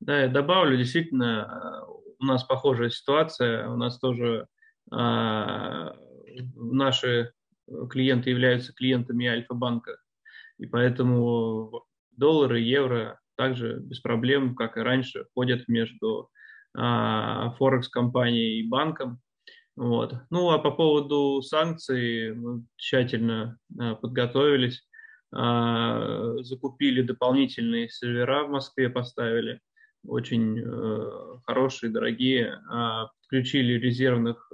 Да, я добавлю, действительно, у нас похожая ситуация. У нас тоже наши клиенты являются клиентами Альфа-банка. И поэтому доллары, евро также без проблем, как и раньше, ходят между Форекс-компанией и банком. Вот. Ну, а по поводу санкций мы тщательно подготовились, закупили дополнительные сервера в Москве, поставили, очень хорошие, дорогие, подключили резервных,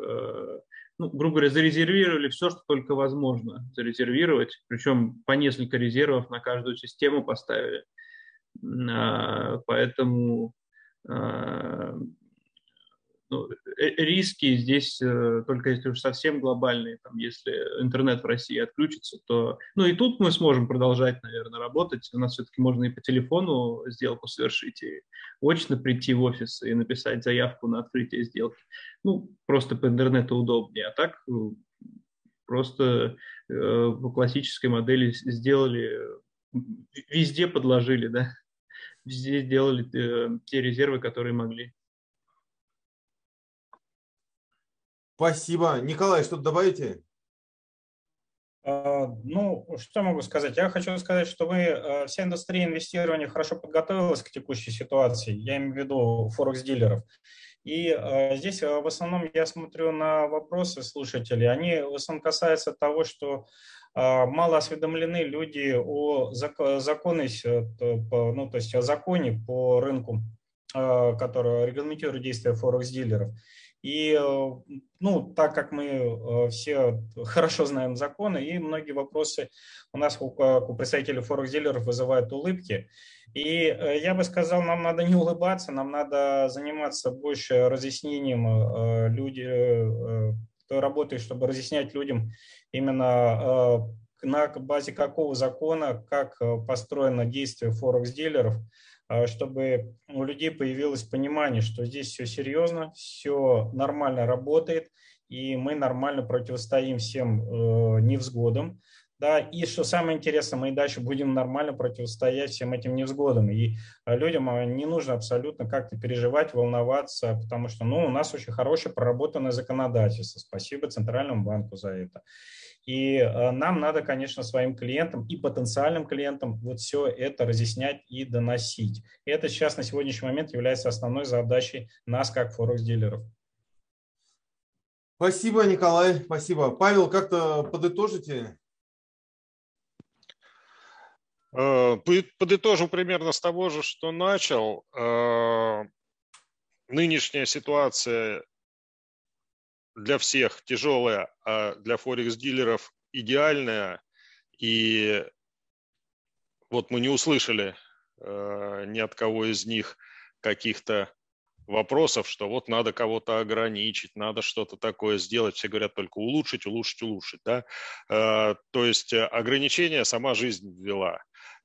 ну, грубо говоря, зарезервировали все, что только возможно зарезервировать, причем по несколько резервов на каждую систему поставили, поэтому ну, риски здесь только если уж совсем глобальные, там, если интернет в России отключится, то... Ну и тут мы сможем продолжать, наверное, работать. У нас все-таки можно и по телефону сделку совершить, и очно прийти в офис и написать заявку на открытие сделки. Ну, просто по интернету удобнее. А так просто по классической модели сделали, везде подложили, да? Везде сделали те резервы, которые могли. Спасибо. Николай, что-то добавите? Ну, что могу сказать? Я хочу сказать, что вся индустрия инвестирования хорошо подготовилась к текущей ситуации. Я имею в виду форекс-дилеров. И здесь в основном я смотрю на вопросы слушателей. Они в основном касаются того, что мало осведомлены люди о законе по рынку, который регламентирует действия форекс-дилеров. И, ну, так как мы все хорошо знаем законы, и многие вопросы у нас, как у представителей форекс-дилеров, вызывают улыбки. И я бы сказал, нам надо не улыбаться, нам надо заниматься больше разъяснением той работы, чтобы разъяснять людям именно на базе какого закона, как построено действие форекс-дилеров, чтобы у людей появилось понимание, что здесь все серьезно, все нормально работает, и мы нормально противостоим всем невзгодам. Да, и что самое интересное, мы и дальше будем нормально противостоять всем этим невзгодам. И людям не нужно абсолютно как-то переживать, волноваться, потому что, ну, у нас очень хорошее проработанное законодательство. Спасибо Центральному банку за это. И нам надо, конечно, своим клиентам и потенциальным клиентам вот все это разъяснять и доносить. Это сейчас на сегодняшний момент является основной задачей нас, как форекс-дилеров. Спасибо, Николай, спасибо. Павел, как-то подытожите? Подытожу примерно с того же, что начал. Нынешняя ситуация для всех тяжелая, а для форекс-дилеров идеальная, и вот мы не услышали ни от кого из них каких-то вопросов, что вот надо кого-то ограничить, надо что-то такое сделать. Все говорят только улучшить, улучшить, улучшить. Да? То есть ограничения сама жизнь ввела.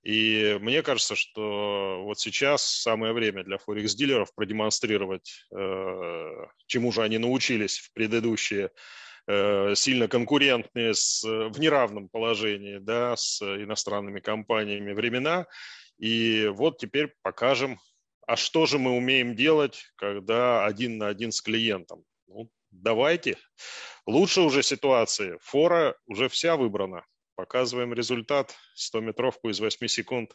И мне кажется, что вот сейчас самое время для форекс-дилеров продемонстрировать, чему же они научились в предыдущие сильно конкурентные, в неравном положении, да, с иностранными компаниями времена. И вот теперь покажем, а что же мы умеем делать, когда один на один с клиентом. Ну, давайте. Лучше уже ситуации. Фора уже вся выбрана. Показываем результат. 100-метровку из 8 секунд.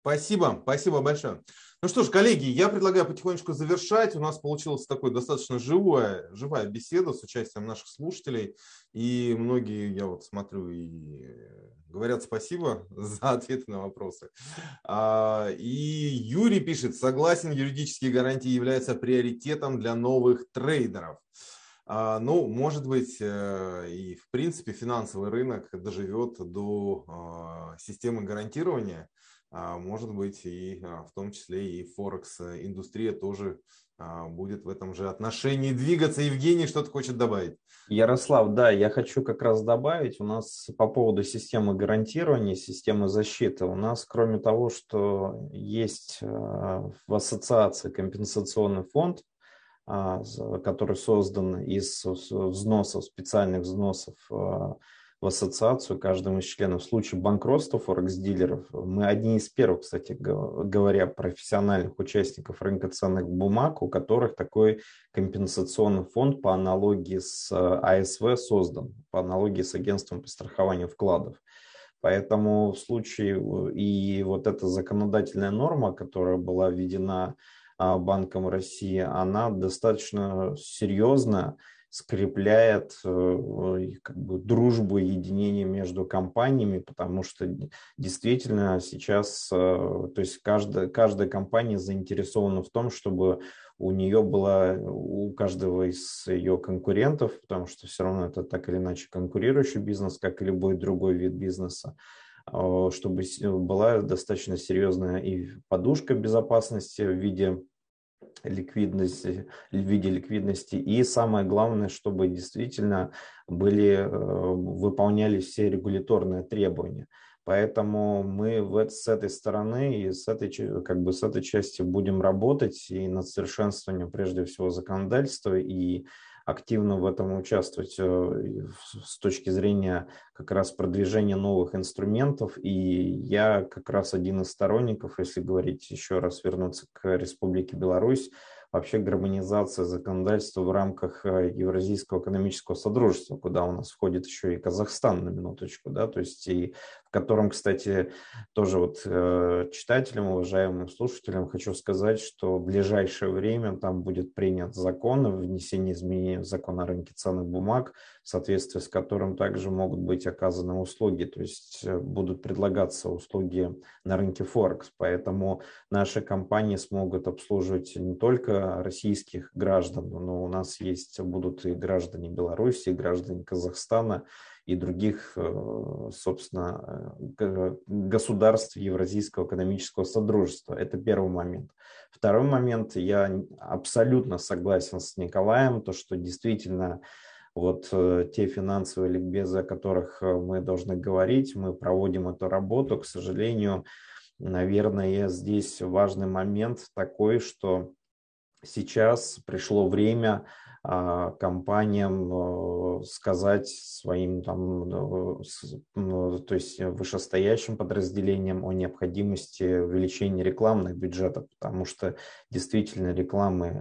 Спасибо. Спасибо большое. Ну что ж, коллеги, я предлагаю потихонечку завершать. У нас получилась такая достаточно живая беседа с участием наших слушателей. И многие, я вот смотрю, и говорят спасибо за ответы на вопросы. И Юрий пишет: согласен, юридические гарантии являются приоритетом для новых трейдеров. Ну, может быть, и в принципе финансовый рынок доживет до системы гарантирования. Может быть, и в том числе и Форекс-индустрия тоже будет в этом же отношении двигаться. Евгений что-то хочет добавить. Ярослав, да, я хочу как раз добавить. У нас по поводу системы гарантирования, системы защиты, у нас, кроме того, что есть в ассоциации компенсационный фонд, который создан из взносов, специальных взносов в ассоциацию каждому из членов. В случае банкротства форекс-дилеров мы одни из первых, кстати говоря, профессиональных участников рынка ценных бумаг, у которых такой компенсационный фонд по аналогии с АСВ создан, по аналогии с агентством по страхованию вкладов. Поэтому в случае и вот эта законодательная норма, которая была введена Банком России, она достаточно серьезно скрепляет как бы дружбу и единение между компаниями, потому что действительно сейчас, то есть каждая компания заинтересована в том, чтобы у каждого из ее конкурентов, потому что все равно это так или иначе конкурирующий бизнес, как и любой другой вид бизнеса, чтобы была достаточно серьезная и подушка безопасности в виде ликвидности, и самое главное, чтобы действительно выполнялись все регуляторные требования. Поэтому мы с этой стороны и с этой части будем работать и над совершенствованием прежде всего законодательства, и активно в этом участвовать с точки зрения как раз продвижения новых инструментов. И я как раз один из сторонников, если говорить еще раз, вернуться к Республике Беларусь, вообще гармонизация законодательства в рамках Евразийского экономического содружества, куда у нас входит еще и Казахстан, на минуточку, да, то есть и в котором, кстати, тоже вот читателям, уважаемым слушателям хочу сказать, что в ближайшее время там будет принят закон о внесении изменений в закон о рынке ценных бумаг, в соответствии с которым также могут быть оказаны услуги, то есть будут предлагаться услуги на рынке Форекс, поэтому наши компании смогут обслуживать не только российских граждан, но у нас будут и граждане Беларуси, и граждане Казахстана, и других, собственно, государств Евразийского экономического содружества. Это первый момент. Второй момент, я абсолютно согласен с Николаем, то, что действительно вот те финансовые ликбезы, о которых мы должны говорить, мы проводим эту работу. К сожалению, наверное, здесь важный момент такой, что сейчас пришло время компаниям сказать своим то есть вышестоящим подразделениям о необходимости увеличения рекламных бюджетов, потому что действительно рекламы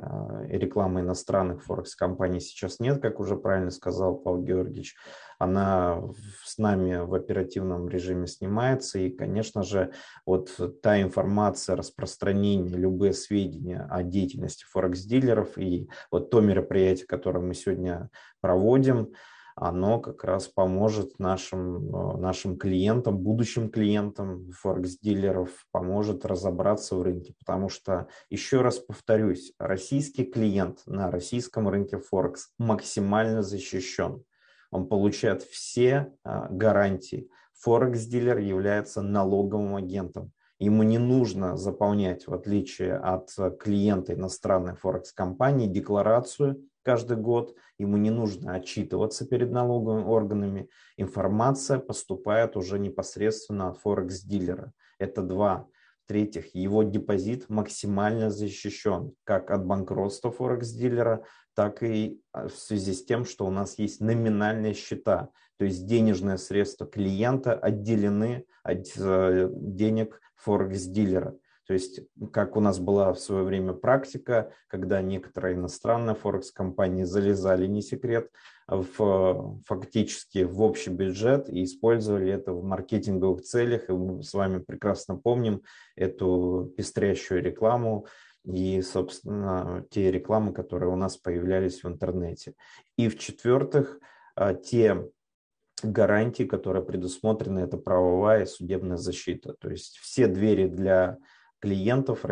иностранных форекс-компаний сейчас нет, как уже правильно сказал Павел Георгиевич. Она с нами в оперативном режиме снимается, и, конечно же, вот та информация, распространение, любые сведения о деятельности форекс-дилеров и вот то мероприятие, которое мы сегодня проводим, оно как раз поможет нашим клиентам, будущим клиентам форекс-дилеров, поможет разобраться в рынке. Потому что, еще раз повторюсь, российский клиент на российском рынке Форекс максимально защищен. он получает все гарантии. Форекс-дилер является налоговым агентом. Ему не нужно заполнять, в отличие от клиента иностранной форекс-компании, декларацию каждый год. Ему не нужно отчитываться перед налоговыми органами. Информация поступает уже непосредственно от форекс-дилера. Это два. В-третьих, его депозит максимально защищен как от банкротства форекс-дилера, так и в связи с тем, что у нас есть номинальные счета, то есть денежные средства клиента отделены от денег форекс-дилера. То есть, как у нас была в свое время практика, когда некоторые иностранные форекс-компании залезали, не секрет, фактически в общий бюджет и использовали это в маркетинговых целях. И мы с вами прекрасно помним эту пестрящую рекламу и, собственно, те рекламы, которые у нас появлялись в интернете. И в-четвертых, те гарантии, которые предусмотрены, это правовая и судебная защита. То есть все двери для клиентов,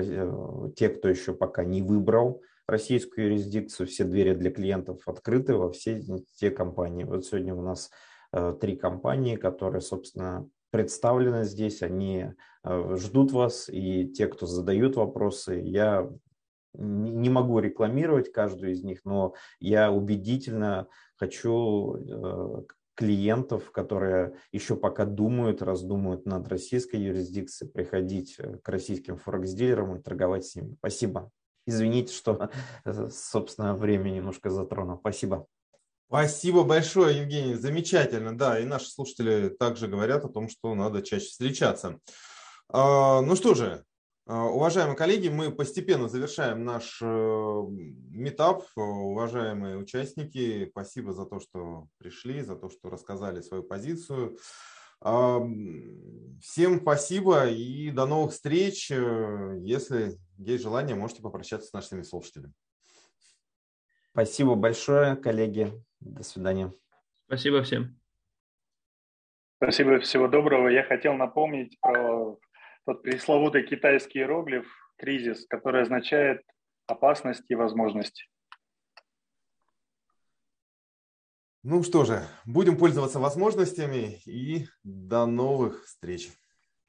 те, кто еще пока не выбрал российскую юрисдикцию, все двери для клиентов открыты во все те компании. Вот сегодня у нас три компании, которые, собственно, представлены здесь, они ждут вас, и те, кто задают вопросы, я не могу рекламировать каждую из них, но я убедительно хочу клиентов, которые еще пока думают, раздумывают над российской юрисдикцией, приходить к российским форекс-дилерам и торговать с ними. Спасибо. Извините, что, собственно, время немножко затронул. Спасибо. Спасибо большое, Евгений. Замечательно. Да, и наши слушатели также говорят о том, что надо чаще встречаться. Ну что же, уважаемые коллеги, мы постепенно завершаем наш митап. Уважаемые участники, спасибо за то, что пришли, за то, что рассказали свою позицию. Всем спасибо и до новых встреч. Если есть желание, можете попрощаться с нашими слушателями. Спасибо большое, коллеги. До свидания. Спасибо всем. Спасибо, всего доброго. Я хотел напомнить про тот пресловутый китайский иероглиф «кризис», который означает опасность и возможность. Ну что же, будем пользоваться возможностями и до новых встреч.